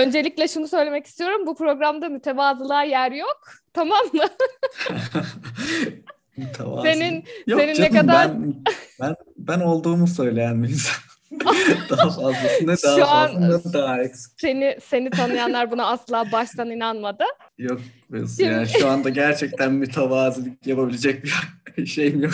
Öncelikle şunu söylemek istiyorum. Bu programda mütevazılığa yer yok. Tamam mı? Mütevazı. Senin canım, ne kadar... Ben olduğumu söyleyen mi insan? Daha fazlasında, daha fazlasında, daha eksik. Seni tanıyanlar buna asla baştan inanmadı. Yok, yani şu anda gerçekten mütevazilik yapabilecek bir şeyim yok.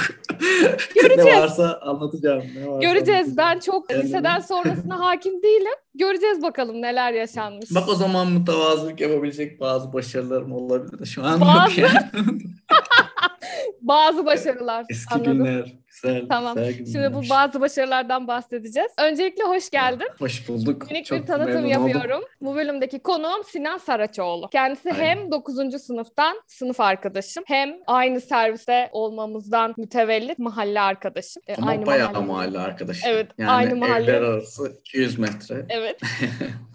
Göreceğiz. Ne varsa anlatacağım. Göreceğiz. Ben çok liseden sonrasına hakim değilim. Göreceğiz bakalım neler yaşanmış. Bak, o zaman mütevazilik yapabilecek bazı başarılarım olabilir. Şu an bazı... yok yani. Bazı başarılar. Eski anladım. Günler. Güzel, tamam. Güzel günler. Şimdi bu bazı başarılardan bahsedeceğiz. Öncelikle hoş geldin. Hoş bulduk. Minik bir tanıtım yapıyorum. Oldum. Bu bölümdeki konuğum Sinan Saraçoğlu. Kendisi aynen. Hem 9. sınıftan sınıf arkadaşım, hem aynı serviste olmamızdan mütevellit mahalle arkadaşım. Ama aynı bayağı mahalle arkadaşım. Evet. Yani aynı mahalle. Evler arası 200 metre. Evet.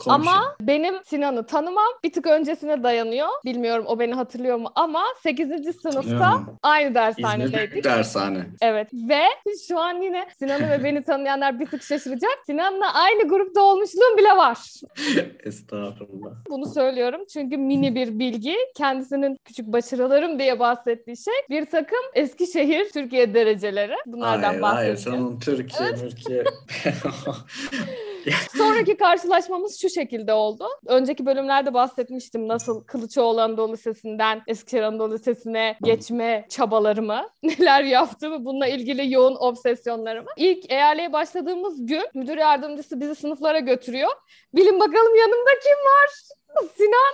Ama benim Sinan'ı tanımam bir tık öncesine dayanıyor. Bilmiyorum o beni hatırlıyor mu ama 8. sınıfta aynı dershanedeydik. İzmir Büyük Dershane. Evet. Ve şu an yine Sinan'ı ve beni tanıyanlar bir tık şaşıracak. Sinan'la aynı grupta olmuşluğum bile var. Estağfurullah. Bunu söylüyorum çünkü mini bir bilgi. Kendisinin küçük başarılarım diye bahsettiği şey bir takım Eskişehir Türkiye dereceleri. Bunlardan bahsedeceğim. Hayır, Türkiye, evet. Türkiye. Sonraki karşılaşmamız şu şekilde oldu. Önceki bölümlerde bahsetmiştim nasıl Kılıçaoğlu Anadolu Lisesi'nden Eskişehir Anadolu Lisesi'ne geçme çabalarımı, neler yaptığımı, bununla ilgili yoğun obsesyonlarımı. İlk EYL'ye başladığımız gün müdür yardımcısı bizi sınıflara götürüyor. Bilin bakalım yanımda kim var? Sinan.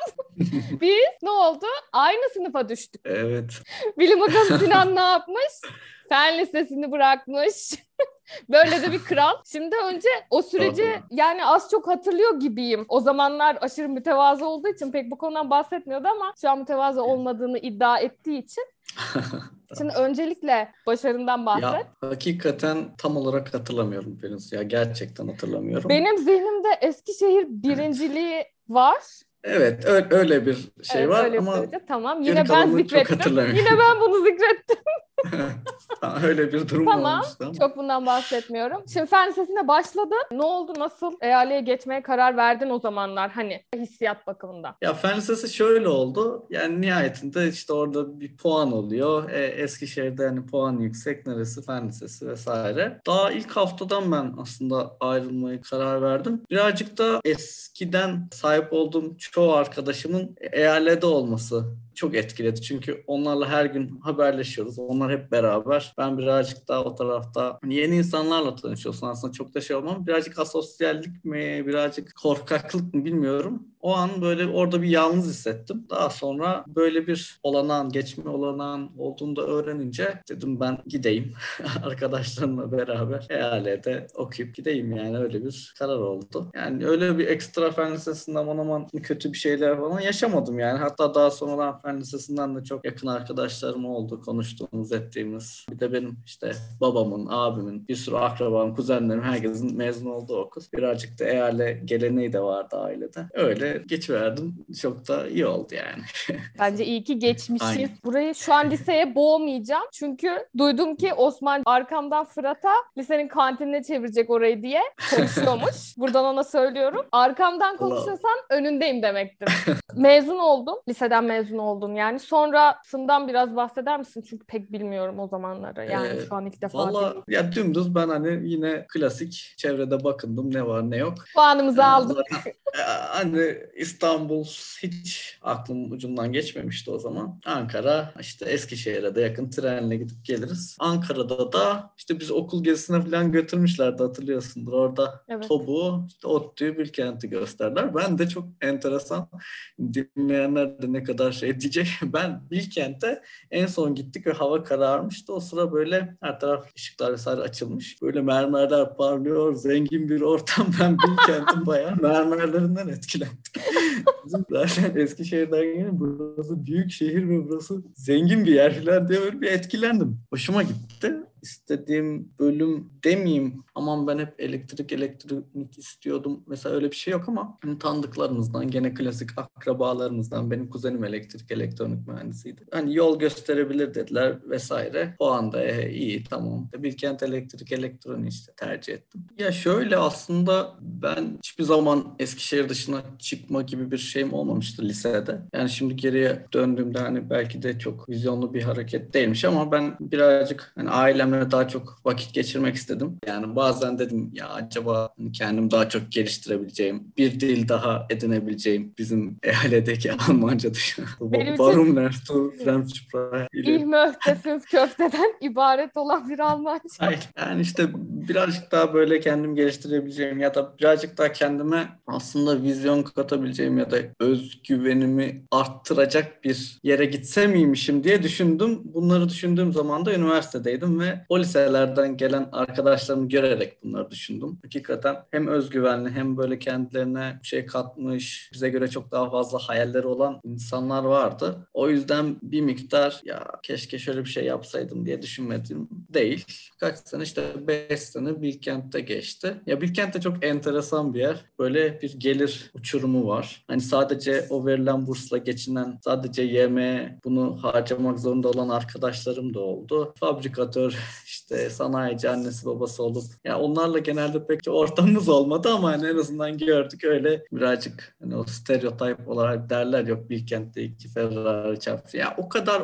Biz ne oldu? Aynı sınıfa düştük. Evet. Bilin bakalım Sinan ne yapmış? Fen Lisesi'ni bırakmış. Böyle de bir kral. Şimdi önce o süreci yani az çok hatırlıyor gibiyim. O zamanlar aşırı mütevazı olduğu için pek bu konudan bahsetmiyordu ama şu an mütevazı olmadığını iddia ettiği için. Şimdi öncelikle başarından bahset. Ya, hakikaten tam olarak hatırlamıyorum Pelinsu. Ya gerçekten hatırlamıyorum. Benim zihnimde Eskişehir birinciliği var. Evet, öyle bir şey evet, var ama tamam. Yine ben zikrettim. Yine ben bunu zikrettim. Öyle bir durum tamam, olmuştu ama. Çok bundan bahsetmiyorum. Şimdi fen lisesine başladın. Ne oldu, nasıl EYL'ye geçmeye karar verdin o zamanlar? Hani hissiyat bakımından. Ya fen lisesi şöyle oldu. Yani nihayetinde işte orada bir puan oluyor. Eskişehir'de hani puan yüksek neresi fen lisesi vesaire. Daha ilk haftadan ben aslında ayrılmaya karar verdim. Birazcık da eskiden sahip olduğum çoğu arkadaşımın EYL'de olması çok etkiledi. Çünkü onlarla her gün haberleşiyoruz. Onlar hep beraber. Ben birazcık daha o tarafta yeni insanlarla tanışıyorsun. Aslında çok da şey olmam. Birazcık asosyallik mi, birazcık korkaklık mı bilmiyorum. O an böyle orada bir yalnız hissettim. Daha sonra böyle bir geçme olanağın olduğunu da öğrenince dedim ben gideyim. Arkadaşlarımla beraber EYL'de okuyup gideyim yani öyle bir karar oldu. Yani öyle bir ekstra fen lisesinden aman kötü bir şeyler falan yaşamadım yani. Hatta daha sonradan fen lisesinden de çok yakın arkadaşlarım oldu. Konuştuğumuz, ettiğimiz. Bir de benim işte babamın, abimin, bir sürü akrabam, kuzenlerim, herkesin mezun olduğu okul. Birazcık da EYL geleneği de vardı ailede. Öyle geçiverdim. Çok da iyi oldu yani. Bence iyi ki geçmişiz. Aynen. Burayı şu an liseye boğmayacağım. Çünkü duydum ki Osman arkamdan Fırat'a lisenin kantinine çevirecek orayı diye konuşuyormuş. Buradan ona söylüyorum. Arkamdan konuşuyorsan önündeyim demektir. Mezun oldum. Liseden mezun oldum yani. Sonrasından biraz bahseder misin? Çünkü pek bilmiyorum o zamanları. Yani şu an ilk defa. Valla ya dümdüz ben hani yine klasik çevrede bakındım. Ne var ne yok. Puanımızı aldık. Hani İstanbul hiç aklımın ucundan geçmemişti o zaman. Ankara, işte Eskişehir'e de yakın, trenle gidip geliriz. Ankara'da da işte biz okul gezisine falan götürmüşlerdi, hatırlıyorsundur. Orada evet. TOB'u, işte ODTÜ'yü, Bilkent'i gösterdiler. Ben de çok enteresan, dinleyenler de ne kadar şey diyecek. Ben Bilkent'e en son gittik ve hava kararmıştı. O sıra böyle her taraf ışıklar vesaire açılmış. Böyle mermerler parlıyor, zengin bir ortam. Ben Bilkent'in bayağı mermerlerinden etkilendim. Bizim zaten Eskişehir'den gelin burası büyük şehir ve burası zengin bir yer falan diye böyle bir etkilendim. Hoşuma gitti. istediğim bölüm demeyeyim. Aman ben hep elektronik istiyordum. Mesela öyle bir şey yok ama tanıdıklarımızdan, gene klasik akrabalarımızdan, benim kuzenim elektronik mühendisiydi. Hani yol gösterebilir dediler vesaire. O anda iyi tamam. Bilkent elektronik işte tercih ettim. Ya şöyle, aslında ben hiçbir zaman Eskişehir dışına çıkma gibi bir şeyim olmamıştı lisede. Yani şimdi geriye döndüğümde hani belki de çok vizyonlu bir hareket değilmiş ama ben birazcık hani ailemle daha çok vakit geçirmek istedim. Yani bazen dedim ya acaba kendim daha çok geliştirebileceğim, bir dil daha edinebileceğim, bizim eyaledeki Almanca dışı. Barum nertu, French fry. İhmöhtesiz köfteden ibaret olan bir Almanca. Hayır, yani işte birazcık daha böyle kendim geliştirebileceğim ya da birazcık daha kendime aslında vizyon katabileceğim ya da özgüvenimi arttıracak bir yere gitse miymişim diye düşündüm. Bunları düşündüğüm zaman da üniversitedeydim ve o liselerden gelen arkadaşlarımı görerek bunları düşündüm. Hakikaten hem özgüvenli hem böyle kendilerine bir şey katmış, bize göre çok daha fazla hayalleri olan insanlar vardı. O yüzden bir miktar ya keşke şöyle bir şey yapsaydım diye düşünmedim değil. Kaç sene, işte 5 sene Bilkent'te geçti. Ya Bilkent'te çok enteresan bir yer. Böyle bir gelir uçurumu var. Hani sadece o verilen bursla geçinen, sadece yemeğe bunu harcamak zorunda olan arkadaşlarım da oldu. Fabrikatör, işte sanayici annesi babası olup. Ya onlarla genelde pek ortamımız olmadı ama hani en azından gördük öyle. Birazcık hani o stereotip olarak derler, yok Bilkent'te 2 Ferrari çarptı. Ya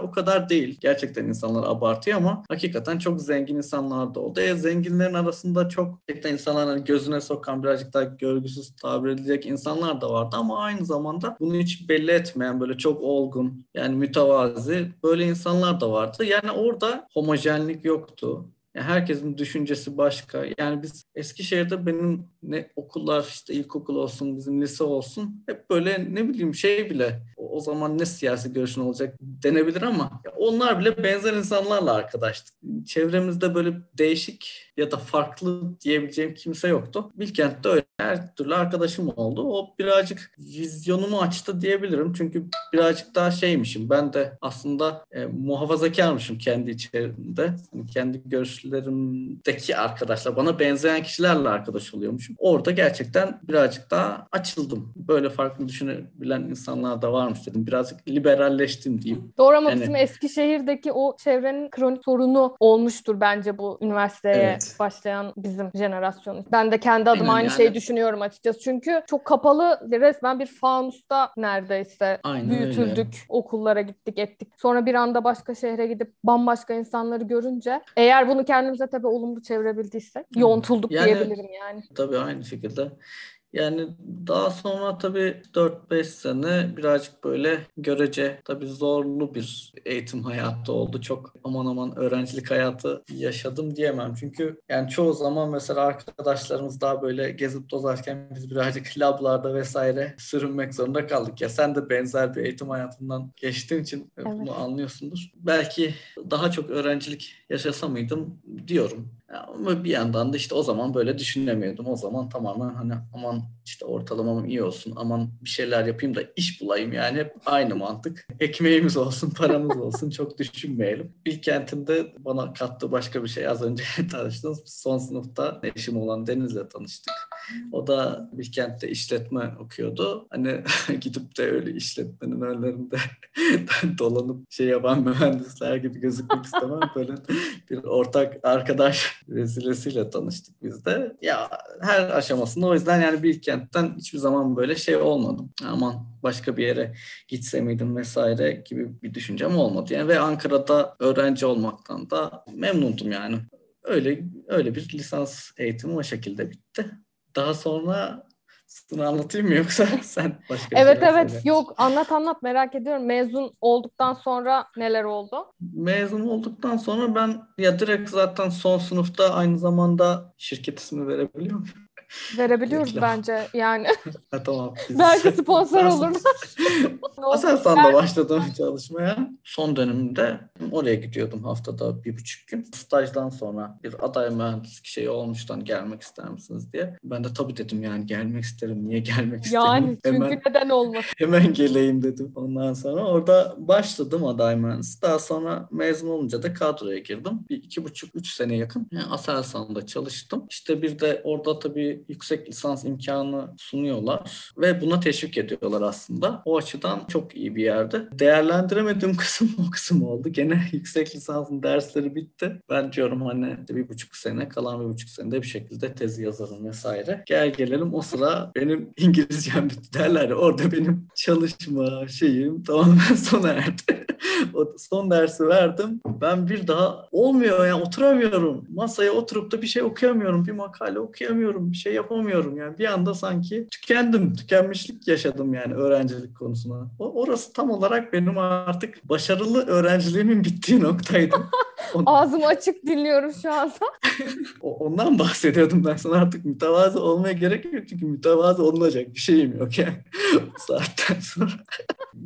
o kadar değil. Gerçekten insanlar abartıyor ama hakikaten çok zengin insanlar da oldu. Zenginlerin arasında çok gerçekten insanların gözüne sokan, birazcık daha görgüsüz tabir edilecek insanlar da vardı ama aynı zamanda bunu hiç belli etmeyen, böyle çok olgun, yani mütevazi böyle insanlar da vardı. Yani orada homojenlik yoktu. Yani herkesin düşüncesi başka. Yani biz Eskişehir'de benim ne okullar, işte ilkokul olsun, bizim lise olsun, hep böyle ne bileyim şey bile, o zaman ne siyasi görüşün olacak denebilir ama onlar bile benzer insanlarla arkadaştık. Çevremizde böyle değişik ya da farklı diyebileceğim kimse yoktu. Bilkent'te öyle her türlü arkadaşım oldu. O birazcık vizyonumu açtı diyebilirim. Çünkü birazcık daha şeymişim. Ben de aslında muhafazakarmışım kendi içerimde. Yani kendi görüşlerimdeki arkadaşlar, bana benzeyen kişilerle arkadaş oluyormuşum. Orada gerçekten birazcık daha açıldım. Böyle farklı düşünebilen insanlar da varmış dedim. Birazcık liberalleştim diyeyim. Doğru ama yani, bizim Eskişehir'deki o çevrenin kronik sorunu olmuştur bence bu üniversiteye başlayan bizim jenerasyonu. Ben de kendi adıma aynen, aynı yani şeyi düşünüyorum açıkçası. Çünkü çok kapalı, resmen bir fanusta neredeyse aynen büyütüldük. Öyle. Okullara gittik, ettik. Sonra bir anda başka şehre gidip bambaşka insanları görünce, eğer bunu kendimize tabii olumlu çevirebildiysek yontulduk yani, diyebilirim yani. Tabii aynı şekilde. Yani daha sonra tabii 4-5 sene birazcık böyle görece tabii zorlu bir eğitim hayatı oldu. Çok aman aman öğrencilik hayatı yaşadım diyemem. Çünkü yani çoğu zaman mesela arkadaşlarımız daha böyle gezip tozarken biz birazcık lablarda vesaire sürünmek zorunda kaldık. Ya sen de benzer bir eğitim hayatından geçtiğin için evet, bunu anlıyorsundur. Belki daha çok öğrencilik yaşasa mıydım diyorum. Ama bir yandan da işte o zaman böyle düşünemiyordum. O zaman tamamen hani aman işte ortalamam iyi olsun, aman bir şeyler yapayım da iş bulayım, yani hep aynı mantık. Ekmeğimiz olsun, paramız olsun, çok düşünmeyelim. Bilkent'in de bana kattığı başka bir şey, az önce tanıştınız. Son sınıfta eşim olan Deniz'le tanıştık. O da Bilkent'te işletme okuyordu. Hani gidip de öyle işletmenin önlerinde dolanıp şey yapan mühendisler gibi gözükmek istemem. Böyle bir ortak arkadaş vesilesiyle tanıştık biz de. Ya her aşamasında, o yüzden yani Bilkent'ten hiçbir zaman böyle şey olmadım. Aman başka bir yere gitse miydim vesaire gibi bir düşüncem olmadı. Yani ve Ankara'da öğrenci olmaktan da memnundum yani. Öyle bir lisans eğitimi o şekilde bitti. Daha sonra bunu anlatayım mı yoksa sen başka evet şeyler evet söyle. Yok anlat merak ediyorum. Mezun olduktan sonra neler oldu? Mezun olduktan sonra ben ya direkt zaten son sınıfta, aynı zamanda şirket ismi verebiliyor muyum? Verebiliyoruz bence yani. Tamam. Belki sponsor olur. Aselsan'da başladım çalışmaya. Son dönemde oraya gidiyordum haftada 1,5 gün. Stajdan sonra bir aday mühendislik şeyi olmuştan gelmek ister misiniz diye. Ben de tabii dedim yani gelmek isterim. Niye gelmek isterim? Yani çünkü hemen, neden olmasın? Hemen geleyim dedim. Ondan sonra orada başladım aday mühendisi. Daha sonra mezun olunca da kadroya girdim. Bir 2,5-3 sene yakın Aselsan'da çalıştım. İşte bir de orada tabii yüksek lisans imkanı sunuyorlar ve buna teşvik ediyorlar aslında. O açıdan çok iyi bir yerde. Değerlendiremediğim kısım o kısım oldu. Gene yüksek lisansın dersleri bitti. Ben diyorum hani 1,5 sene, kalan 1,5 senede bir şekilde tezi yazarım vesaire. Gel gelelim o sıra benim İngilizcem bitti derler. Orada benim çalışma şeyim tamamen sona erdi. O son dersi verdim. Ben bir daha olmuyor yani, oturamıyorum. Masaya oturup da bir şey okuyamıyorum. Bir makale okuyamıyorum. Bir şey yapamıyorum yani. Bir anda sanki tükendim. Tükenmişlik yaşadım yani öğrencilik konusuna. Orası tam olarak benim artık başarılı öğrenciliğimin bittiği noktaydı. Ağzımı açık dinliyorum şu anda. Ondan bahsediyordum ben sana, artık mütevazı olmaya gerek yok. Çünkü mütevazı olunacak bir şeyim yok yani. Saatten sonra.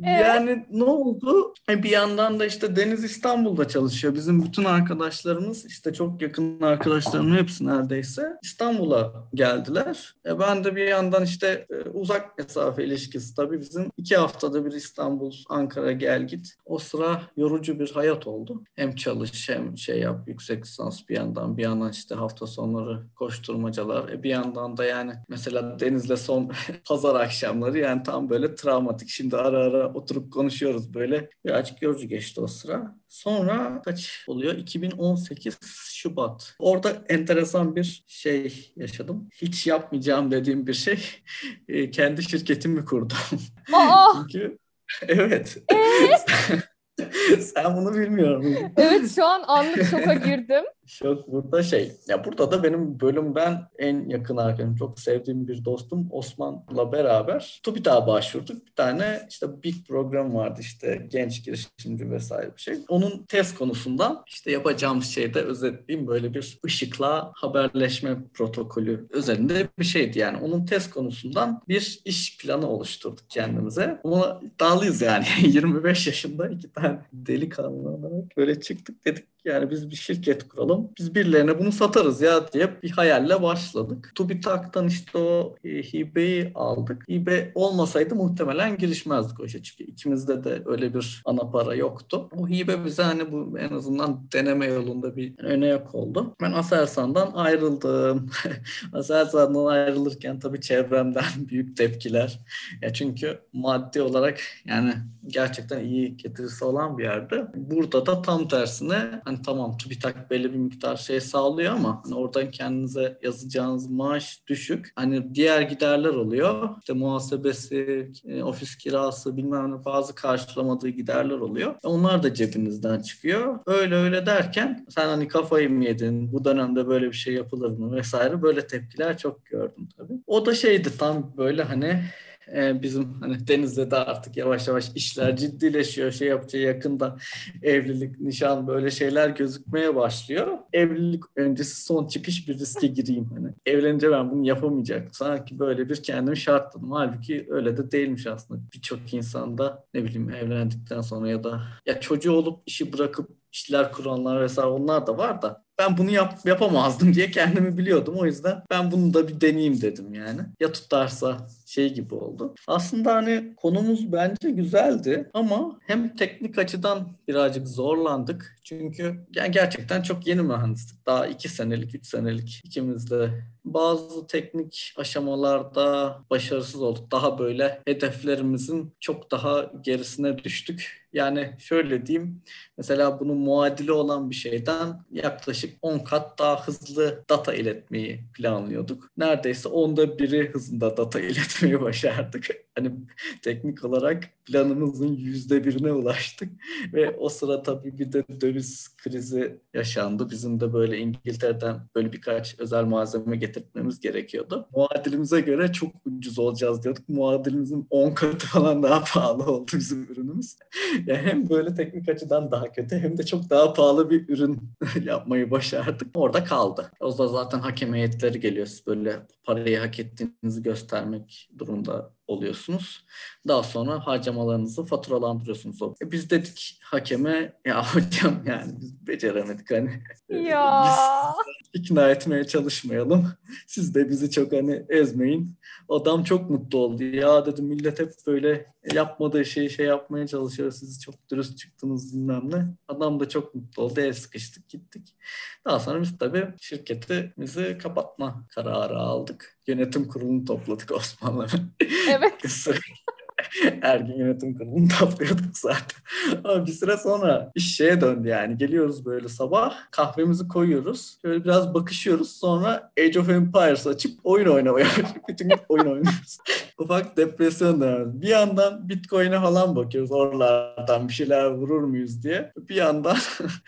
Evet. Yani ne oldu? Bir yandan da işte Deniz İstanbul'da çalışıyor. Bizim bütün arkadaşlarımız işte çok yakın arkadaşlarımın hepsi neredeyse İstanbul'a geldiler. Ben de bir yandan işte uzak mesafe ilişkisi tabii bizim 2 haftada bir İstanbul, Ankara gel git. O sıra yorucu bir hayat oldu. Hem çalış hem şey yap, yüksek lisans bir yandan işte hafta sonları koşturmacalar. Bir yandan da yani mesela Deniz'le son pazar akşamları yani tam böyle travmatik. Şimdi ara ara oturup konuşuyoruz böyle. Birazcık yorucu geçti o sıra. Sonra kaç oluyor? 2018 Şubat. Orada enteresan bir şey yaşadım. Hiç yapmayacağım dediğim bir şey. Kendi şirketimi kurdum. Çünkü evet. Sen bunu bilmiyorum. Evet, şu an anlık şoka girdim. Şok burada şey. Ya burada da benim bölümden en yakın arkadaşım, çok sevdiğim bir dostum Osman'la beraber TÜBİTAK'a başvurduk. Bir tane işte big program vardı işte genç girişimci vesaire bir şey. Onun test konusundan işte yapacağımız şeyde özetleyeyim, böyle bir ışıkla haberleşme protokolü özelinde bir şeydi yani. Onun test konusundan bir iş planı oluşturduk kendimize. Ona iddialıyız yani. 25 yaşında 2 tane delikanlı olarak böyle çıktık, dedik yani biz bir şirket kuralım. Biz birilerine bunu satarız ya diye bir hayalle başladık. TÜBİTAK'tan işte o hibeyi aldık. Hibe olmasaydı muhtemelen girişmezdik o işe. Çünkü ikimizde de öyle bir ana para yoktu. O hibe bize hani bu en azından deneme yolunda bir öne yak oldu. Ben Aselsan'dan ayrıldım. Aselsan'dan ayrılırken tabii çevremden büyük tepkiler. Ya çünkü maddi olarak yani gerçekten iyi getirisi olan bir yerde. Burada da tam tersine hani tamam TÜBİTAK belli bir miktar şey sağlıyor ama hani oradan kendinize yazacağınız maaş düşük. Hani diğer giderler oluyor. İşte muhasebesi, ofis kirası, bilmem ne, bazı karşılamadığı giderler oluyor. Onlar da cebinizden çıkıyor. Öyle öyle derken sen hani kafayı mı yedin? Bu dönemde böyle bir şey yapılır mı? Vesaire böyle tepkiler çok gördüm tabii. O da şeydi tam böyle hani bizim hani Deniz'de de artık yavaş yavaş işler ciddileşiyor. Şey yapacağı yakında evlilik, nişan böyle şeyler gözükmeye başlıyor. Evlilik öncesi son çıkış bir riske gireyim hani. Evlenince ben bunu yapamayacaktım. Sanki böyle bir kendimi şartladım. Halbuki öyle de değilmiş aslında. Birçok insanda ne bileyim evlendikten sonra ya da ya çocuğu olup işi bırakıp işler kuranlar vesaire onlar da var da ben bunu yapamazdım diye kendimi biliyordum. O yüzden ben bunu da bir deneyeyim dedim yani. Ya tutarsa şey gibi oldu. Aslında hani konumuz bence güzeldi ama hem teknik açıdan birazcık zorlandık. Çünkü yani gerçekten çok yeni mühendislik. Daha 2 senelik, 3 senelik ikimiz de bazı teknik aşamalarda başarısız olduk. Daha böyle hedeflerimizin çok daha gerisine düştük. Yani şöyle diyeyim, mesela bunun muadili olan bir şeyden yaklaşık 10 kat daha hızlı data iletmeyi planlıyorduk. Neredeyse 1/10 hızında data ilettik. geçmeyi başardık. Hani teknik olarak planımızın %1'ine ulaştık ve o sıra tabii bir de döviz krizi yaşandı. Bizim de böyle İngiltere'den böyle birkaç özel malzeme getirtmemiz gerekiyordu. Muadilimize göre çok ucuz olacağız diyorduk. Muadilimizin 10 katı falan daha pahalı oldu bizim ürünümüz. Yani hem böyle teknik açıdan daha kötü hem de çok daha pahalı bir ürün yapmayı başardık. Orada kaldı. O da zaten hakem heyetleri geliyor. Böyle parayı hak ettiğinizi göstermek durumunda oluyorsunuz. Daha sonra harcamalarınızı faturalandırıyorsunuz. Biz dedik hakeme, ya hocam yani biz beceremedik hani. Ya. Biz ikna etmeye çalışmayalım. Siz de bizi çok hani ezmeyin. Adam çok mutlu oldu. Ya dedim millet hep böyle yapmadığı şeyi şey yapmaya çalışıyor. Siz çok dürüst çıktınız bilmem ne. Adam da çok mutlu oldu. El sıkıştık gittik. Daha sonra biz tabii şirketimizi kapatma kararı aldık. Yönetim kurulunu topladık Osman'la. Evet. Ergin yönetim kurulunu topluyorduk zaten. Ama bir süre sonra iş şeye döndü yani. Geliyoruz böyle sabah, kahvemizi koyuyoruz. Şöyle biraz bakışıyoruz. Sonra Age of Empires açıp oyun oynamaya başladık. Bütün gün oyun oynuyoruz. Ufak depresyon dönüyoruz. Bir yandan Bitcoin'e falan bakıyoruz. Oralardan bir şeyler vurur muyuz diye. Bir yandan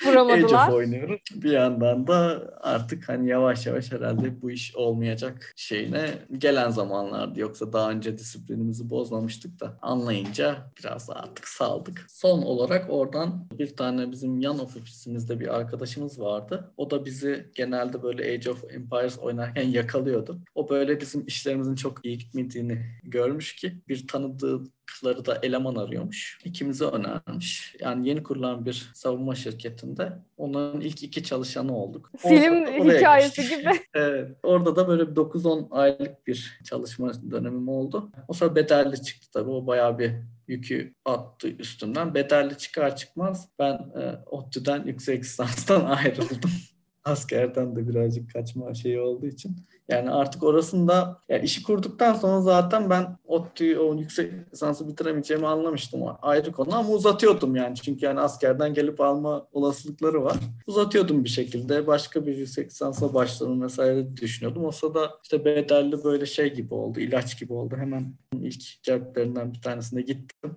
Age of oynuyoruz. Bir yandan da artık hani yavaş yavaş herhalde bu iş olmayacak şeyine gelen zamanlardı. Yoksa daha önce disiplinimizi bozmamıştık da anlayınca biraz artık saldık. Son olarak oradan bir tane bizim yan ofisimizde bir arkadaşımız vardı. O da bizi genelde böyle Age of Empires oynarken yakalıyordu. O böyle bizim işlerimizin çok iyi gitmediğini görmüş ki bir tanıdıkları da eleman arıyormuş. İkimizi önermiş. Yani yeni kurulan bir savunma şirketinde onların ilk 2 çalışanı olduk. Film hikayesi gibi. Evet. Orada da böyle 9-10 aylık bir çalışma dönemim oldu. O sonra bedelli çıktı tabii. O bayağı bir yükü attı üstümden. Bedelli çıkar çıkmaz ben ODTÜ'den yüksek lisanstan ayrıldım. Askerden de birazcık kaçma şeyi olduğu için. Yani artık orasında yani işi kurduktan sonra zaten ben ODTÜ'yü o yüksek lisansı bitiremeyeceğimi anlamıştım ayrı konu ama uzatıyordum yani. Çünkü yani askerden gelip alma olasılıkları var. Uzatıyordum bir şekilde. Başka bir yüksek lisansa başlarım vesaire düşünüyordum. O sırada işte bedelli böyle şey gibi oldu. İlaç gibi oldu. Hemen ilk ceplerinden bir tanesine gittim.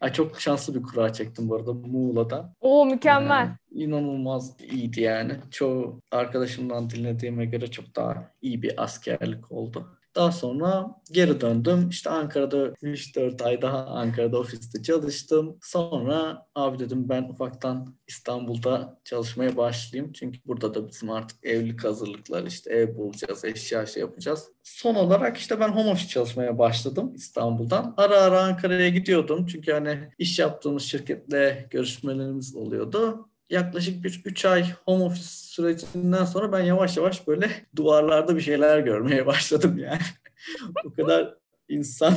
Ay çok şanslı bir kura çektim bu arada Muğla'dan. Oo mükemmel. İnanılmaz iyiydi yani. Çoğu arkadaşımdan dinlediğime göre çok daha iyi bir askerlik oldu. Daha sonra geri döndüm. İşte Ankara'da 3-4 ay daha Ankara'da ofiste çalıştım. Sonra abi dedim ben ufaktan İstanbul'da çalışmaya başlayayım. Çünkü burada da bizim artık evlilik hazırlıkları işte ev bulacağız, eşya şey yapacağız. Son olarak işte ben home office çalışmaya başladım İstanbul'dan. Ara ara Ankara'ya gidiyordum. Çünkü hani iş yaptığımız şirketle görüşmelerimiz oluyordu. Yaklaşık bir 3 ay home office sürecinden sonra ben yavaş yavaş böyle duvarlarda bir şeyler görmeye başladım yani. O kadar insan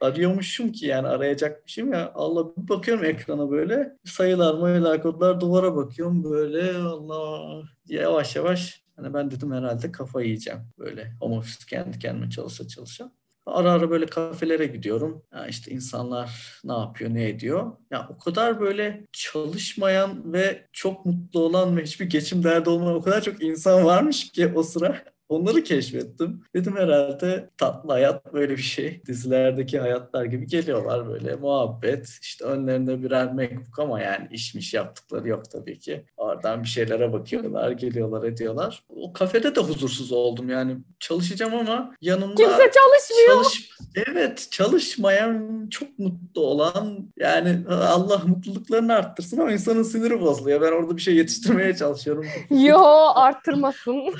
arıyormuşum ki yani arayacakmışım ya. Allah bir bakıyorum ekrana böyle sayılar, mailler, kodlar duvara bakıyorum böyle Allah yavaş yavaş. Hani ben dedim herhalde kafa yiyeceğim böyle home office kendi kendime çalışa. Ara ara böyle kafelere gidiyorum. Ya işte insanlar ne yapıyor, ne ediyor. Ya o kadar böyle çalışmayan ve çok mutlu olan ve hiçbir geçim derdi olmayan o kadar çok insan varmış ki o sıra. Onları keşfettim. Dedim herhalde tatlı hayat böyle bir şey. Dizilerdeki hayatlar gibi geliyorlar böyle muhabbet. İşte önlerinde birer mekbuk ama yani işmiş yaptıkları yok tabii ki. Oradan bir şeylere bakıyorlar, geliyorlar, ediyorlar. O kafede de huzursuz oldum yani. Çalışacağım ama yanımda... Kimse çalışmıyor. Evet, çalışmayan, çok mutlu olan yani Allah mutluluklarını arttırsın ama insanın siniri bozuluyor. Ben orada bir şey yetiştirmeye çalışıyorum. Yo, arttırmasın.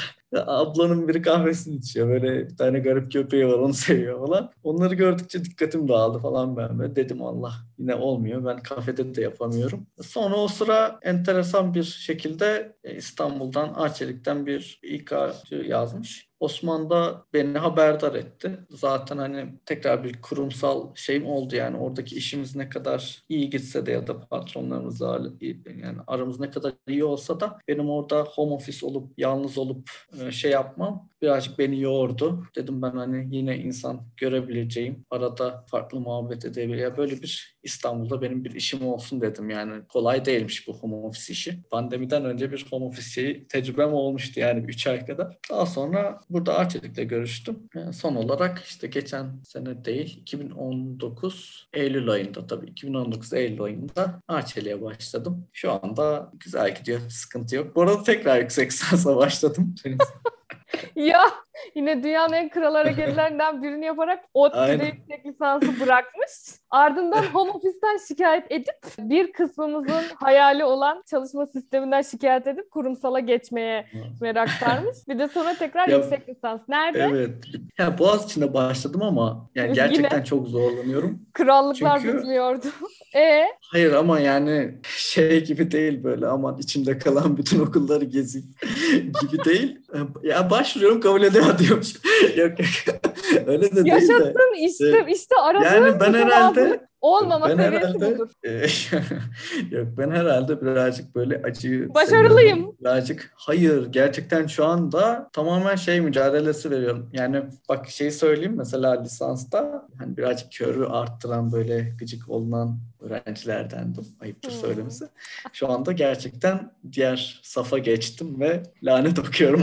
Ablanın biri kahvesini içiyor. Böyle bir tane garip köpeği var onu seviyor falan. Onları gördükçe dikkatim dağıldı falan ben böyle. Dedim Allah yine olmuyor. Ben kafede de yapamıyorum. Sonra o sıra enteresan bir şekilde İstanbul'dan Arçelik'ten bir İK'cı yazmış. Osman da beni haberdar etti. Zaten hani tekrar bir kurumsal şeyim oldu yani oradaki işimiz ne kadar iyi gitse de ya da patronlarımızla yani aramız ne kadar iyi olsa da benim orada home office olup yalnız olup şey yapmam birazcık beni yordu. Dedim ben hani yine insan görebileceğim. Arada farklı muhabbet edebileceğim. Böyle bir İstanbul'da benim bir işim olsun dedim yani. Kolay değilmiş bu home office işi. Pandemiden önce bir home office şeyi tecrübem olmuştu yani 3 ay kadar. Daha sonra Burada Arçelik'le görüştüm. Son olarak işte geçen sene değil, 2019 Eylül ayında Arçelik'e başladım. Şu anda güzel gidiyor, sıkıntı yok. Bu arada tekrar yüksek lisansa başladım. Ya yine dünyanın en kral hareketlerinden birini yaparak ODTÜ'de yüksek lisansı bırakmış. Ardından home office'ten şikayet edip bir kısmımızın hayali olan çalışma sisteminden şikayet edip kurumsala geçmeye meraklanmış. Bir de sonra tekrar yüksek lisans. Nerede? Evet. Ya Boğaziçi'nde başladım ama yani gerçekten çok zorlanıyorum. Krallıklar çünkü... bitmiyordu. Hayır ama yani şey gibi değil böyle aman içimde kalan bütün okulları gezeyim gibi değil. Ya başvuruyorum kabul edemem diyorum. yok. Öyle de değil de. Yaşattın işte aradığım. Yani ben herhalde olmama seviyesi budur. Yok ben herhalde birazcık böyle acıyı başarılıyım. Seviyorum. Birazcık hayır gerçekten şu anda tamamen şey mücadelesi veriyorum. Yani bak şeyi söyleyeyim mesela lisansta hani birazcık körü arttıran böyle gıcık olunan öğrencilerdendim. Ayıptır söylemesi. Şu anda gerçekten diğer safa geçtim ve lanet okuyorum.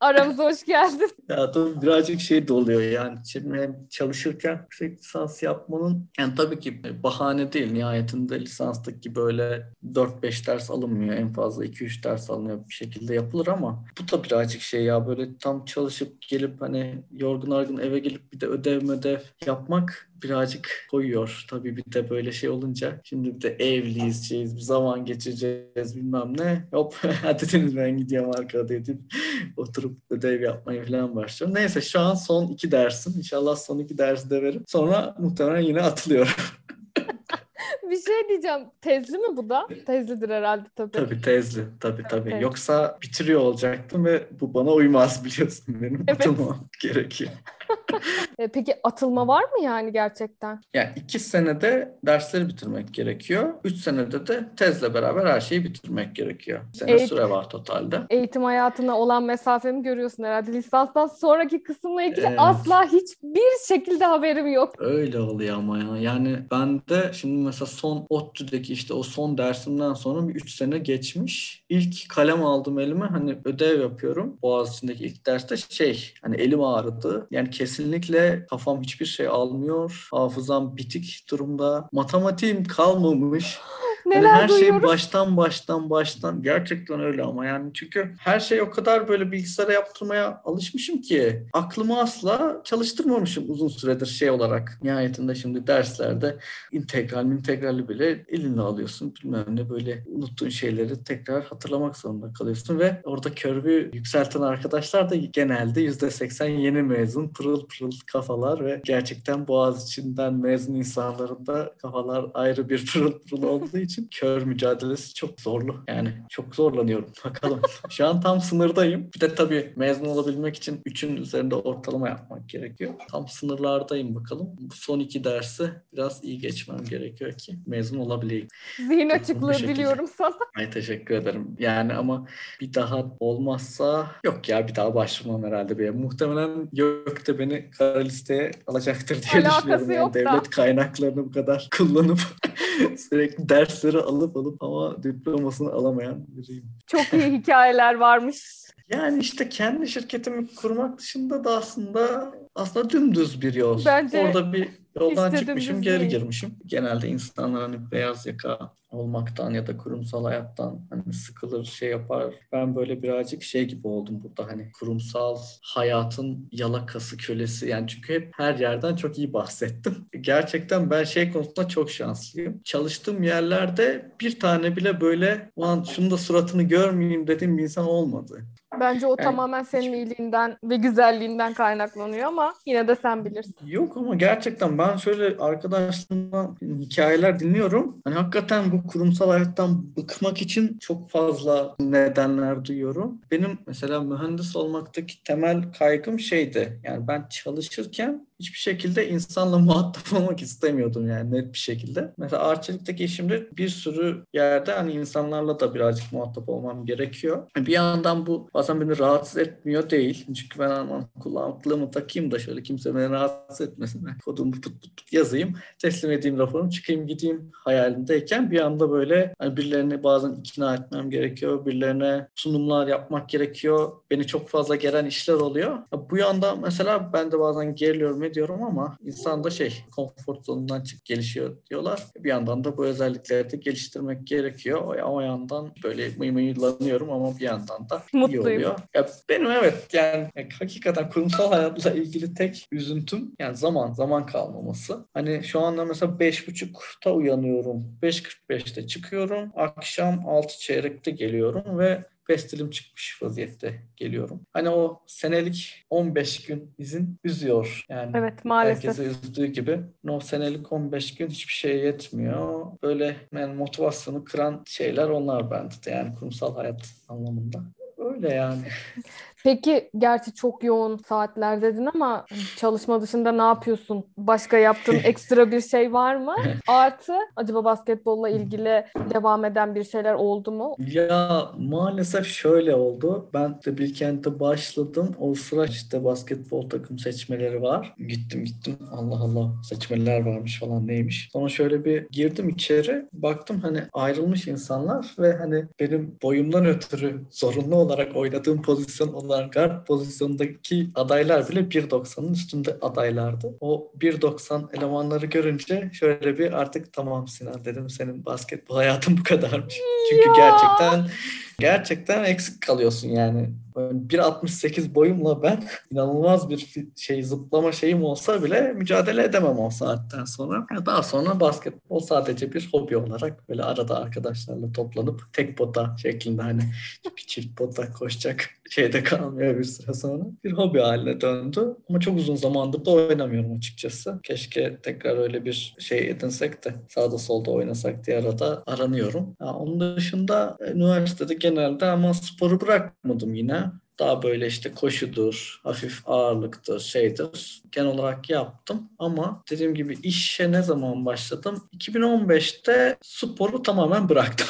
Aramıza hoş geldin. Ya tabii birazcık şey de oluyor yani. Şimdi çalışırken yüksek lisans yapmanın yani tabii ki bahane değil. Nihayetinde lisanstaki böyle 4-5 ders alınmıyor. En fazla 2-3 ders alınıyor bir şekilde yapılır ama bu da birazcık şey ya böyle tam çalışıp gelip hani yorgun argın eve gelip bir de ödev yapmak birazcık koyuyor. Tabii bir de böyle şey olunca şimdi bir de evliyiz, şeyiz, bir zaman geçireceğiz bilmem ne. Hop hadi Deniz ben gidiyorum arkada edip oturup ödev yapmaya falan başlıyorum. Neyse şu an son 2 dersim. İnşallah son 2 dersi de veririm. Sonra muhtemelen yine atılıyorum. Bir şey diyeceğim. Tezli mi bu da? Tezlidir herhalde tabii. Tabii tezli. Tabii. Evet. Yoksa bitiriyor olacaktım ve bu bana uymaz biliyorsun. Benim atılmam gerekiyor. Peki atılma var mı yani gerçekten? Yani 2 senede dersleri bitirmek gerekiyor. 3 senede de tezle beraber her şeyi bitirmek gerekiyor. Bir sene süre var totalde. Eğitim hayatına olan mesafemi görüyorsun herhalde. Lisanstan sonraki kısımla ilgili asla hiçbir şekilde haberim yok. Öyle oluyor ama ya. Yani ben de şimdi mesela son ODTÜ'deki işte o son dersimden sonra bir 3 sene geçmiş. İlk kalem aldım elime. Hani ödev yapıyorum. Boğaziçi'ndeki ilk derste hani elim ağrıdı. Yani kesinlikle kafam hiçbir şey almıyor. Hafızam bitik durumda. Matematiğim kalmamış. Neler yani her duyuyoruz? Şey baştan. Gerçekten öyle ama yani çünkü her şey o kadar böyle bilgisayara yaptırmaya alışmışım ki aklımı asla çalıştırmamışım uzun süredir şey olarak. Nihayetinde şimdi derslerde integrali bile elinle alıyorsun. Bilmem ne böyle unuttuğun şeyleri tekrar hatırlamak zorunda kalıyorsun ve orada körü yükselten arkadaşlar da genelde %80 yeni mezun pırıl pırıl kafalar ve gerçekten Boğaziçi'nden mezun insanların da kafalar ayrı bir pırıl pırıl olduğu için kör mücadelesi çok zorlu. Yani çok zorlanıyorum. Bakalım. Şu an tam sınırdayım. Bir de tabii mezun olabilmek için 3'ün üzerinde ortalama yapmak gerekiyor. Tam sınırlardayım bakalım. Bu son 2 dersi biraz iyi geçmem gerekiyor ki mezun olabileyim. Zihin açıklığı diliyorum sana. Ay teşekkür ederim. Yani ama bir daha olmazsa yok ya bir daha başvurmam herhalde. Muhtemelen yok da beni kara listeye alacaktır diye düşünüyorum. Yani devlet kaynaklarını bu kadar kullanıp sürekli dersleri alıp ama diplomasını alamayan biriyim. Çok iyi hikayeler varmış. Yani işte kendi şirketimi kurmak dışında da aslında dümdüz bir yol. Bence orada bir yoldan çıkmışım, geri girmişim. Genelde insanlar hani beyaz yaka olmaktan ya da kurumsal hayattan hani sıkılır, şey yapar. Ben böyle birazcık şey gibi oldum burada hani kurumsal hayatın yalakası, kölesi. Yani çünkü hep her yerden çok iyi bahsettim. Gerçekten ben şey konusunda çok şanslıyım. Çalıştığım yerlerde bir tane bile böyle ulan şunu da suratını görmeyeyim dediğim bir insan olmadı. Bence o tamamen senin iyiliğinden ve güzelliğinden kaynaklanıyor ama yine de sen bilirsin. Yok ama gerçekten ben şöyle arkadaşlarımdan hikayeler dinliyorum. Hani hakikaten bu kurumsal hayattan bıkmak için çok fazla nedenler duyuyorum. Benim mesela mühendis olmaktaki temel kaygım şeydi. Yani ben çalışırken hiçbir şekilde insanla muhatap olmak istemiyordum yani net bir şekilde. Mesela Arçelik'teki işimde bir sürü yerde hani insanlarla da birazcık muhatap olmam gerekiyor. Bir yandan bu bazen beni rahatsız etmiyor değil. Çünkü ben aman kulaklığımı takayım da şöyle kimse beni rahatsız etmesin. Kodumu put yazayım, teslim edeyim raporumu, çıkayım gideyim hayalindeyken bir anda böyle hani birilerini bazen ikna etmem gerekiyor. Birilerine sunumlar yapmak gerekiyor. Beni çok fazla gelen işler oluyor. Bu yandan mesela ben de bazen geriliyorum ediyorum ama insan da konfor zonundan çık gelişiyor diyorlar. Bir yandan da bu özellikleri de geliştirmek gerekiyor. O yandan böyle mıymıylanıyorum ama bir yandan da mutluyum. İyi oluyor. Ya benim yani hakikaten kurumsal hayatla ilgili tek üzüntüm yani zaman kalmaması. Hani şu anda mesela 5.30'da uyanıyorum. 5.45'te çıkıyorum. Akşam 6.15'te geliyorum ve bestilim çıkmış vaziyette geliyorum. Hani o senelik 15 gün izin üzüyor. Yani evet, maalesef. Herkese üzdüğü gibi. O senelik 15 gün hiçbir şeye yetmiyor. Böyle yani motivasyonu kıran şeyler onlar bende de yani kurumsal hayat anlamında. Öyle yani. Peki gerçi çok yoğun saatler dedin ama çalışma dışında ne yapıyorsun? Başka yaptığın ekstra bir şey var mı? Artı acaba basketbolla ilgili devam eden bir şeyler oldu mu? Ya maalesef şöyle oldu. Ben de Bilkent'te başladım. O sıra basketbol takım seçmeleri var. Gittim. Allah seçmeler varmış falan neymiş. Sonra şöyle bir girdim içeri. Baktım hani ayrılmış insanlar ve hani benim boyumdan ötürü zorunlu olarak oynadığım pozisyon guard pozisyondaki adaylar bile 1.90'ın üstünde adaylardı. O 1.90 elemanları görünce şöyle bir artık tamam Sinan dedim, senin basketbol hayatın bu kadarmış. Çünkü gerçekten eksik kalıyorsun yani. 1.68 boyumla ben inanılmaz bir zıplama şeyim olsa bile mücadele edemem o saatten sonra. Daha sonra basketbol sadece bir hobi olarak böyle arada arkadaşlarla toplanıp tek pota şeklinde hani bir çift pota koşacak şeyde kalmıyor bir süre sonra. Bir hobi haline döndü. Ama çok uzun zamandır da oynamıyorum açıkçası. Keşke tekrar öyle bir edinsek de sağda solda oynasak diye arada aranıyorum. Yani onun dışında üniversitede genelde ama sporu bırakmadım yine. Daha böyle koşudur, hafif ağırlıktır, genel olarak yaptım. Ama dediğim gibi işe ne zaman başladım? 2015'te sporu tamamen bıraktım.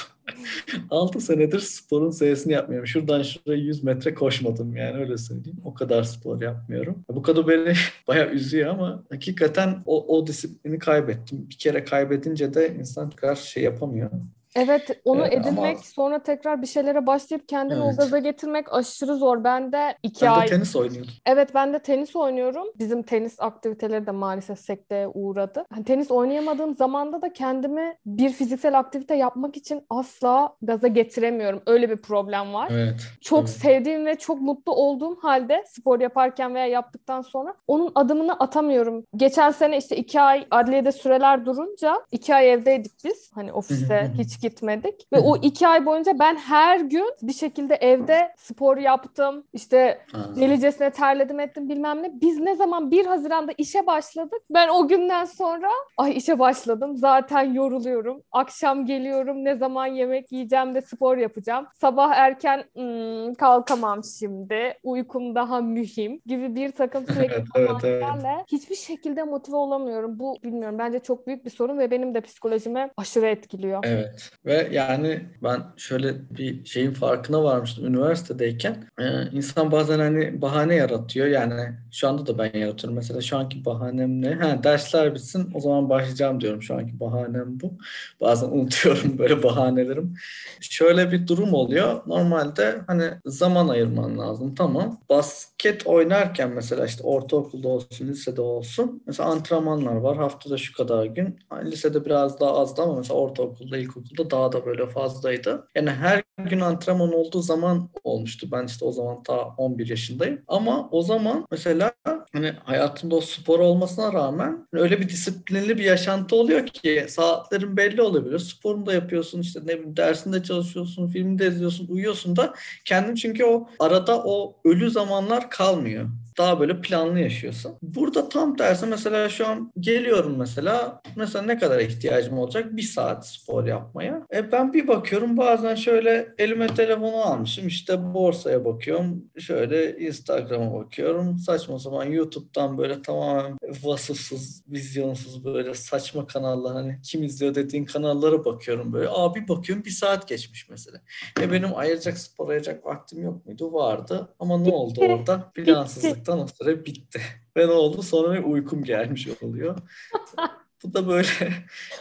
6 senedir sporun sayısını yapmıyorum. Şuradan şuraya 100 metre koşmadım yani öyle söyleyeyim. O kadar spor yapmıyorum. Bu kadar beni bayağı üzüyor ama hakikaten o disiplini kaybettim. Bir kere kaybedince de insan tekrar yapamıyor. Evet, onu edinmek ama... sonra tekrar bir şeylere başlayıp kendini o gaza getirmek aşırı zor. Ben de ben de tenis oynuyorum. Evet, ben de tenis oynuyorum. Bizim tenis aktiviteleri de maalesef sekteye uğradı. Tenis oynayamadığım zamanda da kendimi bir fiziksel aktivite yapmak için asla gaza getiremiyorum. Öyle bir problem var. Evet. Çok sevdiğim ve çok mutlu olduğum halde spor yaparken veya yaptıktan sonra onun adımını atamıyorum. Geçen sene 2 ay adliyede süreler durunca 2 ay evdeydik biz. Hani ofise hiç gitmedik. Ve o 2 ay boyunca ben her gün bir şekilde evde spor yaptım. Delicesine terledim ettim bilmem ne. Biz ne zaman 1 Haziran'da işe başladık. Ben o günden sonra işe başladım. Zaten yoruluyorum. Akşam geliyorum. Ne zaman yemek yiyeceğim de spor yapacağım. Sabah erken kalkamam şimdi. Uykum daha mühim gibi bir takım sürekli evet. Hiçbir şekilde motive olamıyorum. Bu bilmiyorum. Bence çok büyük bir sorun ve benim de psikolojimi aşırı etkiliyor. Evet. Ve yani ben şöyle bir şeyin farkına varmıştım üniversitedeyken. İnsan bazen bahane yaratıyor. Yani şu anda da ben yaratıyorum. Mesela şu anki bahanem ne? Dersler bitsin o zaman başlayacağım diyorum. Şu anki bahanem bu. Bazen unutuyorum böyle bahanelerim. Şöyle bir durum oluyor. Normalde zaman ayırman lazım. Tamam. Basket oynarken mesela ortaokulda olsun, lisede olsun. Mesela antrenmanlar var. Haftada şu kadar gün. Lisede biraz daha azdı ama mesela ortaokulda, ilkokulda daha da böyle fazlaydı. Yani her gün antrenman olduğu zaman olmuştu. Ben o zaman ta 11 yaşındayım. Ama o zaman mesela hayatımda o spor olmasına rağmen öyle bir disiplinli bir yaşantı oluyor ki saatlerin belli olabiliyor. Sporunu da yapıyorsun, dersinde çalışıyorsun, filmini de izliyorsun, uyuyorsun da kendin çünkü o arada o ölü zamanlar kalmıyor. daha böyle planlı yaşıyorsun. Burada tam tersi, mesela şu an geliyorum mesela ne kadar ihtiyacım olacak? Bir saat spor yapmaya. Ben bir bakıyorum bazen şöyle elime telefonu almışım, işte borsaya bakıyorum, şöyle Instagram'a bakıyorum. Saçma sapan YouTube'dan böyle tamamen vasıfsız, vizyonsuz böyle saçma kanallar, hani kim izliyor dediğin kanallara bakıyorum böyle. Bir bakıyorum bir saat geçmiş mesela. Benim ayıracak, spor ayıracak vaktim yok muydu? Vardı. Ama ne oldu orada? Plansızlıktan o süre bitti. Ve ne oldu? Sonra bir uykum gelmiş oluyor. Bu da böyle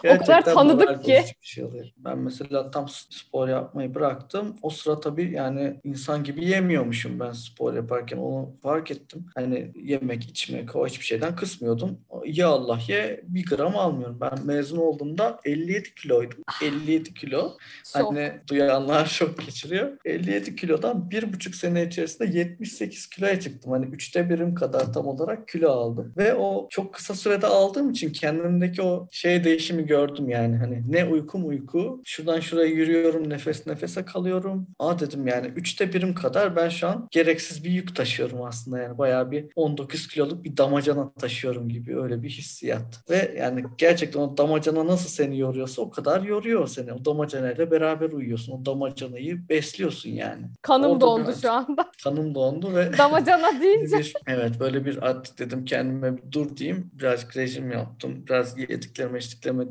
o kadar tanıdık ki. Şey, ben mesela tam spor yapmayı bıraktım. O sıra tabii yani insan gibi yemiyormuşum ben spor yaparken. Onu fark ettim. Hani yemek, içmek, o hiçbir şeyden kısmıyordum. Ya Allah ye, bir gram almıyorum. Ben mezun olduğumda 57 kiloydum. 57 kilo. Hani duyanlar şok geçiriyor. 57 kilodan 1,5 sene içerisinde 78 kiloya çıktım. Hani 1/3 kadar tam olarak kilo aldım. Ve o çok kısa sürede aldığım için kendimde ki o şey değişimi gördüm yani. Hani ne uyku, şuradan şuraya yürüyorum, nefes nefese kalıyorum. Dedim yani 1/3 kadar ben şu an gereksiz bir yük taşıyorum aslında yani. Bayağı bir 19 kiloluk bir damacana taşıyorum gibi, öyle bir hissiyat. Ve yani gerçekten o damacana nasıl seni yoruyorsa o kadar yoruyor seni. O damacanayla beraber uyuyorsun. O damacanayı besliyorsun yani. Kanım orada dondu şu anda. Kanım dondu ve damacana deyince. Evet, böyle bir dedim kendime, bir dur diyeyim. Birazcık rejim yaptım. Biraz yediklerime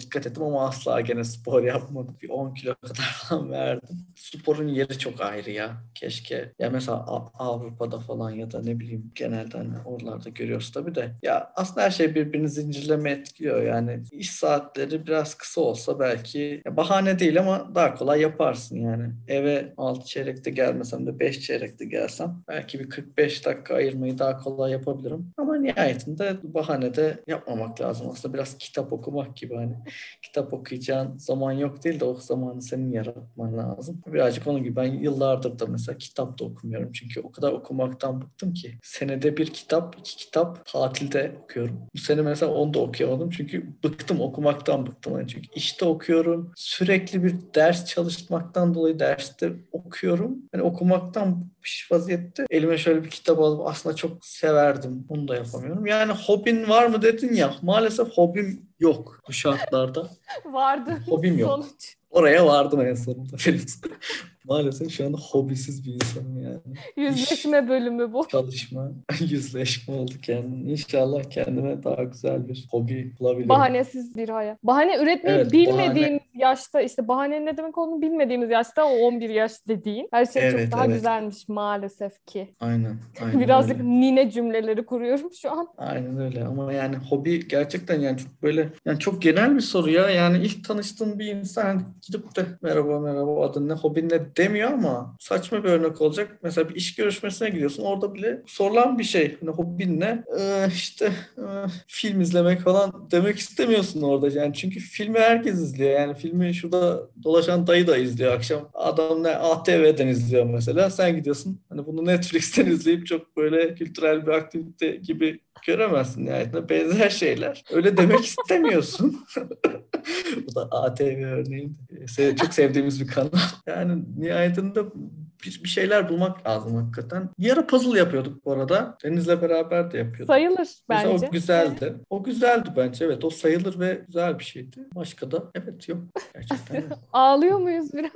dikkat ettim ama asla gene spor yapmadım. Bir 10 kilo kadar falan verdim. Sporun yeri çok ayrı ya. Keşke ya mesela Avrupa'da falan ya da ne bileyim genelde hani oralarda görüyoruz tabii de. Ya aslında her şey birbirini zincirleme etkiliyor yani. İş saatleri biraz kısa olsa belki bahane değil ama daha kolay yaparsın yani. Eve 6 çeyrekte gelmesem de 5 çeyrekte gelsem belki bir 45 dakika ayırmayı daha kolay yapabilirim. Ama nihayetinde bahane de yapmamak lazım. Aslında biraz kitap okumak gibi, hani kitap okuyacağın zaman yok değil de o zamanı senin yaratman lazım. Birazcık onun gibi. Ben yıllardır da mesela kitap da okumuyorum. Çünkü o kadar okumaktan bıktım ki. Senede 1 kitap, 2 kitap tatilde okuyorum. Bu sene mesela onu da okuyamadım. Çünkü bıktım, okumaktan bıktım. Yani çünkü işte okuyorum. Sürekli bir ders çalışmaktan dolayı derste okuyorum. Yani okumaktan bıkmış vaziyette. Elime şöyle bir kitap alıp aslında çok severdim. Onu da yapamıyorum. Yani hobin var mı dedin ya. Maalesef hobim yok bu şartlarda. Vardı. Hobim yok. Sonuç. Oraya vardım en sonunda. Maalesef şu anda hobisiz bir insanım yani. Yüzleşme bölümü bu. Çalışma, yüzleşme oldu kendine. İnşallah kendime daha güzel bir hobi bulabilirim. Bahanesiz bir hayat. Bahane üretmeyi bilmediğimiz yaşta, işte bahanenin ne demek olduğunu bilmediğimiz yaşta, o 11 yaş dediğin her şey çok daha güzelmiş maalesef ki. Aynen birazcık öyle. Nine cümleleri kuruyorum şu an. Aynen öyle ama yani hobi gerçekten yani çok böyle yani çok genel bir soru ya. Yani ilk tanıştığın bir insan gidip de merhaba adın ne, hobin ne demiyor ama saçma bir örnek olacak. Mesela bir iş görüşmesine gidiyorsun. Orada bile sorulan bir şey. Hani hobin ne? Film izlemek falan demek istemiyorsun orada. Yani çünkü filmi herkes izliyor. Yani filmi şurada dolaşan dayı da izliyor akşam. Adam ne? ATV'den izliyor mesela. Sen gidiyorsun. Hani bunu Netflix'ten izleyip çok böyle kültürel bir aktivite gibi göremezsin nihayetinde. Benzer şeyler. Öyle demek istemiyorsun. Bu da ATV örneğin. Çok sevdiğimiz bir kanal. Yani nihayetinde bir şeyler bulmak lazım hakikaten. Bir ara puzzle yapıyorduk bu arada. Deniz'le beraber de yapıyorduk. Sayılır mesela bence. O güzeldi. O güzeldi bence, evet. O sayılır ve güzel bir şeydi. Başka da yok. Gerçekten. Ağlıyor muyuz biraz?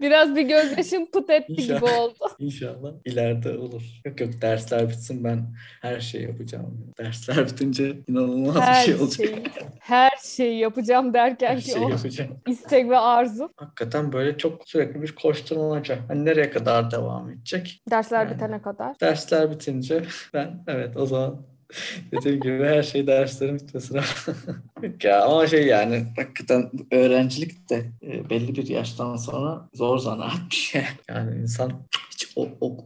Biraz bir gözyaşım pıt etti gibi oldu. İnşallah ileride olur. Yok dersler bitsin, ben her şeyi yapacağım. Dersler bitince inanılmaz her bir şey olacak. Her şeyi yapacağım derken ki o istek ve arzu. Hakikaten böyle çok sürekli bir koşturmaca. Hani nereye kadar devam edecek? Dersler bitene kadar. Dersler bitince ben o zaman dediğim gibi her şey derslerim bitmesine. Ya ama yani hakikaten öğrencilik de belli bir yaştan sonra zor zanaat. Yani insan hiç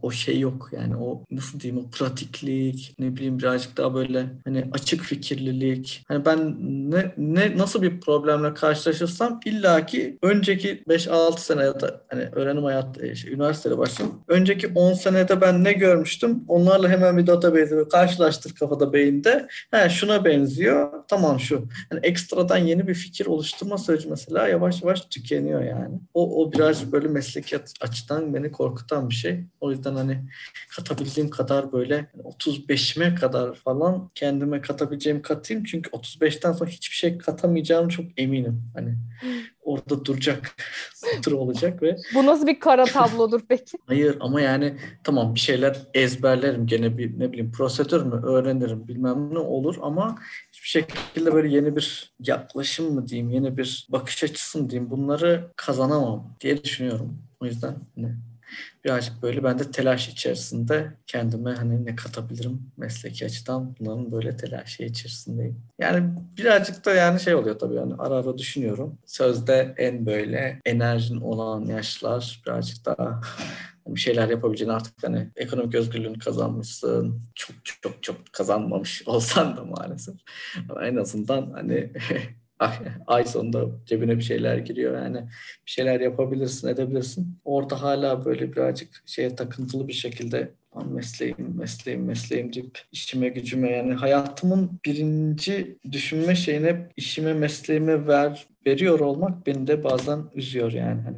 o şey yok yani, o nasıl diyeyim, o pratiklik, ne bileyim birazcık daha böyle hani açık fikirlilik. Hani ben nasıl bir problemle karşılaşırsam illaki önceki 5-6 sene ya da hani öğrenim hayatı üniversiteye başladım. Önceki 10 senede ben ne görmüştüm? Onlarla hemen bir database'e karşılaştır kafada, beyinde. Şuna benziyor. Tamam şu. Yani ekstradan yeni bir fikir oluşturma süreci mesela yavaş yavaş tükeniyor yani. O biraz böyle mesleki açıdan beni korkutan bir şey. şey. O yüzden hani katabildiğim kadar böyle 35'ime kadar falan kendime katabileceğim katayım. Çünkü 35'ten sonra hiçbir şey katamayacağımı çok eminim. Hani orada duracak, tur olacak ve... Bu nasıl bir kara tablodur peki? Hayır ama yani tamam bir şeyler ezberlerim. Gene bir ne bileyim prosedür mü öğrenirim bilmem ne olur ama hiçbir şekilde böyle yeni bir yaklaşım mı diyeyim, yeni bir bakış açısı mı diyeyim bunları kazanamam diye düşünüyorum. O yüzden ne? Birazcık böyle ben de telaş içerisinde kendime hani ne katabilirim mesleki açıdan bunların böyle telaşı içerisindeyim. Yani birazcık da yani şey oluyor tabii yani ara ara düşünüyorum. Sözde en böyle enerjin olan yaşlar birazcık daha bir şeyler yapabileceğin artık hani ekonomik özgürlüğünü kazanmışsın. Çok kazanmamış olsan da maalesef. Ama en azından hani ay sonunda cebine bir şeyler giriyor yani bir şeyler yapabilirsin edebilirsin. Orada hala böyle birazcık şeye takıntılı bir şekilde mesleğim deyip işime gücüme yani hayatımın birinci düşünme şeyini hep işime mesleğime veriyor olmak beni de bazen üzüyor yani hani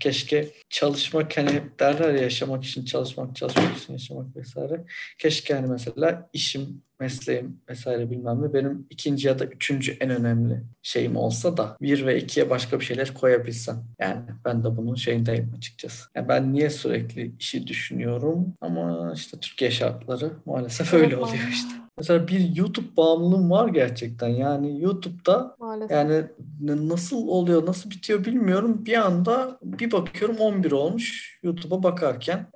keşke çalışmak hani hep derler ya, yaşamak için çalışmak için yaşamak vesaire keşke yani mesela işim mesleğim vesaire bilmem ne benim ikinci ya da üçüncü en önemli şeyim olsa da bir ve ikiye başka bir şeyler koyabilsem yani ben de bunun şeyindeyim açıkçası yani ben niye sürekli işi düşünüyorum ama işte Türkiye şartları maalesef öyle oluyor işte. Mesela bir YouTube bağımlılığım var gerçekten. Yani YouTube'da maalesef. Yani nasıl oluyor, nasıl bitiyor bilmiyorum. Bir anda bir bakıyorum 11 olmuş YouTube'a bakarken.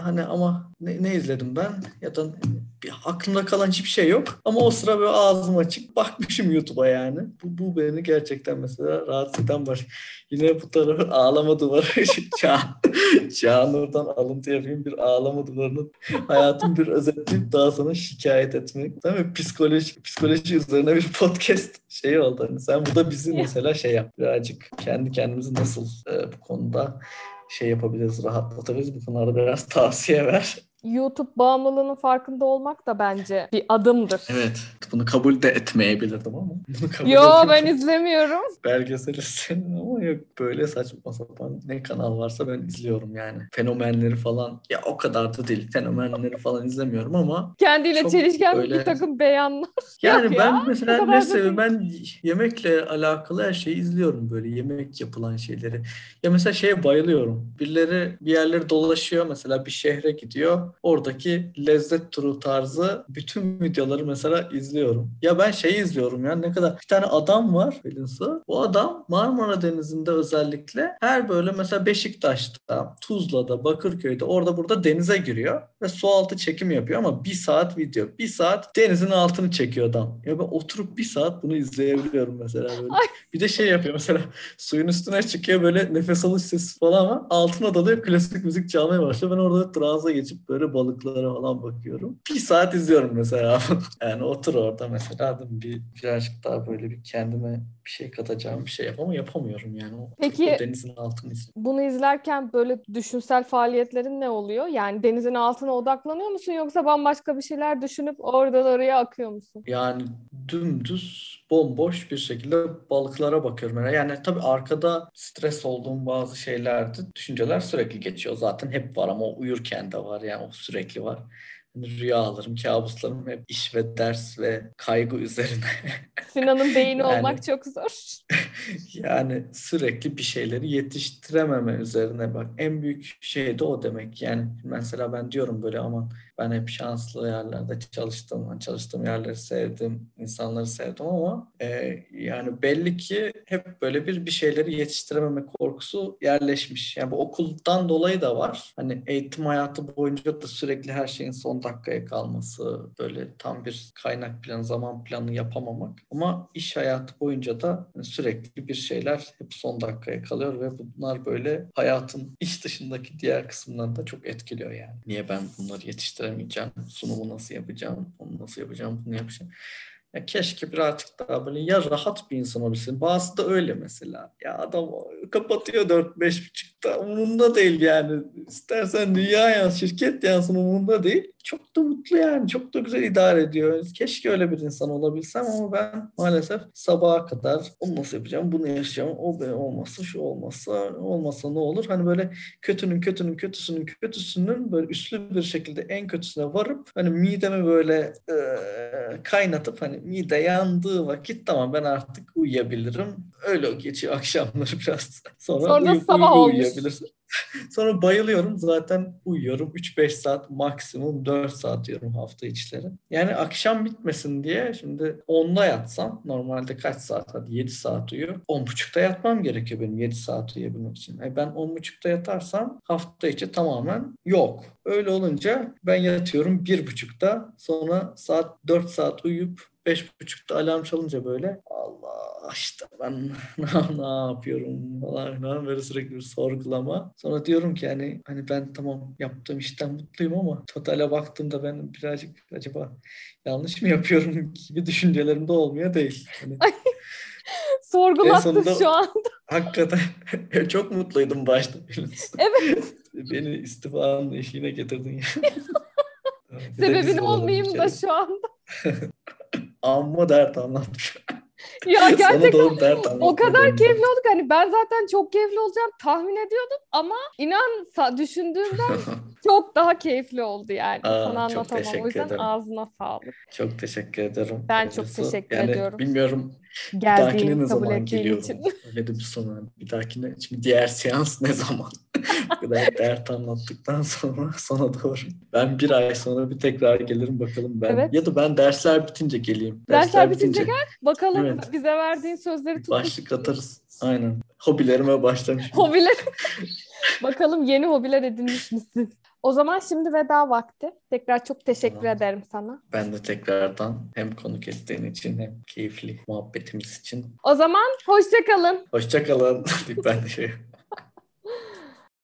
Hani ama ne izledim ben? Ya da aklımda kalan hiçbir şey yok. Ama o sıra böyle ağzım açık bakmışım YouTube'a yani. Bu beni gerçekten mesela rahatsız eden var. Yine bu tarafın ağlama duvarı. Çağnur'dan alıntı yapayım bir ağlama duvarını. Hayatım bir özetleyip daha sonra şikayet etme. Değil mi? Psikoloji üzerine bir podcast şeyi oldu. Yani sen burada bizi mesela şey yap. Birazcık kendi kendimizi nasıl bu konuda şey yapabiliriz, rahatlatabiliriz. Bu konularda biraz tavsiye ver. YouTube bağımlılığının farkında olmak da bence bir adımdır. Evet. Bunu kabul de etmeyebilirdim ama. Yo ben izlemiyorum. Belgesel izledim ama yok böyle saçma sapan ne kanal varsa ben izliyorum yani. Fenomenleri falan ya o kadar da değil. Fenomenleri falan izlemiyorum ama. Kendiyle çelişken böyle... bir takım beyanlar. Yani ben ya, mesela ben yemekle alakalı her şeyi izliyorum böyle yemek yapılan şeyleri. Ya mesela şeye bayılıyorum. Birileri bir yerleri dolaşıyor mesela bir şehre gidiyor. Oradaki lezzet turu tarzı bütün videoları mesela izliyorum. Ya ben şeyi izliyorum ya ne kadar bir tane adam var Elinsu. Bu adam Marmara Denizi'nde özellikle her böyle mesela Beşiktaş'ta, Tuzla'da, Bakırköy'de orada burada denize giriyor ve su altı çekim yapıyor ama bir saat video. Bir saat denizin altını çekiyor adam. Ya ben oturup bir saat bunu izleyebiliyorum mesela böyle. Bir de şey yapıyor mesela suyun üstüne çıkıyor böyle nefes alış sesi falan var. Altına dalıyor klasik müzik çalmaya başlıyor. Ben orada transa geçip böyle balıklara falan bakıyorum. Bir saat izliyorum mesela. Yani otur orada mesela birazcık daha böyle bir kendime bir şey katacağım bir şey yapamıyorum yani. Peki, o denizin altını izliyorum. Bunu izlerken böyle düşünsel faaliyetlerin ne oluyor? Yani denizin altına odaklanıyor musun yoksa bambaşka bir şeyler düşünüp oradan oraya akıyor musun? Yani dümdüz bomboş bir şekilde balıklara bakıyorum. Yani tabii arkada stres olduğum bazı şeylerdi. Düşünceler sürekli geçiyor. Zaten hep var ama uyurken de var yani o sürekli var. Rüyalarım, kabuslarım hep iş ve ders ve kaygı üzerine. Sinan'ın beyni yani, olmak çok zor. Yani sürekli bir şeyleri yetiştirememe üzerine bak. En büyük şey de o demek. Yani mesela ben diyorum böyle aman ben hep şanslı yerlerde çalıştım. Yani çalıştığım yerleri sevdim, insanları sevdim ama yani belli ki hep böyle bir şeyleri yetiştirememe korkusu yerleşmiş. Yani bu okuldan dolayı da var. Hani eğitim hayatı boyunca da sürekli her şeyin son dakikaya kalması, böyle tam bir kaynak planı, zaman planı yapamamak. Ama iş hayatı boyunca da sürekli bir şeyler hep son dakikaya kalıyor ve bunlar böyle hayatın iş dışındaki diğer kısımlarını da çok etkiliyor yani. Niye ben bunları yetiştiremeyeceğim? Sunumu nasıl yapacağım? Onu nasıl yapacağım? Bunu yapacağım. Ya keşke birazcık daha böyle ya rahat bir insan olabilsin. Bazısı da öyle mesela. Ya adam kapatıyor 4-5.30'da umurunda değil yani. İstersen dünya yansın, şirket yansın umurunda değil. çok da mutlu yani. Çok da güzel idare ediyor. Keşke öyle bir insan olabilsem ama ben maalesef sabaha kadar onu nasıl yapacağım, bunu yaşayacağım, o böyle olmasa, şu olmasa, olmasa ne olur? Hani böyle kötüsünün böyle üstlü bir şekilde en kötüsüne varıp hani midemi böyle kaynatıp hani mide yandığı vakit tamam ben artık uyuyabilirim. Öyle geçiyor akşamları biraz. Sonra sabah olmuş. Sonra bayılıyorum zaten uyuyorum 3-5 saat maksimum 4 saat diyorum hafta içleri. Yani akşam bitmesin diye şimdi 10'da yatsam normalde kaç saat hadi 7 saat uyuyor. 10.30'da yatmam gerekiyor benim 7 saat uyuyabilmek için. Yani ben 10.30'da yatarsam hafta içi tamamen yok. Öyle olunca ben yatıyorum 1.30'da sonra 4 saat uyuyup 5.30'da alarm çalınca böyle Allah işte ben ne yapıyorum falan böyle sürekli bir sorgulama. Sonra diyorum ki hani ben tamam yaptığım işten mutluyum ama totale baktığımda ben birazcık acaba yanlış mı yapıyorum gibi düşüncelerim de olmuyor değil. Hani... Sorgulattın şu anda. Hakikaten çok mutluydum başta. Evet. Beni istifanın eşiğine getirdin ya. Sebebim olmayayım da şu anda. Amma dert anlatmış. Ya gerçekten o kadar keyifli olduk. Hani ben zaten çok keyifli olacağım tahmin ediyordum ama inan düşündüğümden çok daha keyifli oldu yani. Sana anlatamam. O yüzden ederim. Ağzına sağlık. Çok teşekkür ederim. Ben çok teşekkür ediyorum. Bilmiyorum. Geldiğini ne zaman geliyorum? Öyle de bir sonra bir dahakine çünkü diğer seans ne zaman? Bu kadar dert anlattıktan sonra sana doğru. Ben bir ay sonra bir tekrar gelirim bakalım ben. Evet. Ya da ben dersler bitince geleyim. Dersler bitince gel bakalım evet. Bize verdiğin sözleri tutmuş. Başlık atarız. Aynen. Hobilerime başlamışım. Hobiler. Bakalım yeni hobiler edinmiş misin? O zaman şimdi veda vakti. Tekrar çok teşekkür ederim sana. Ben de tekrardan hem konuk ettiğin için hem keyifli muhabbetimiz için. O zaman hoşça kalın. Hoşça kalın. Ben de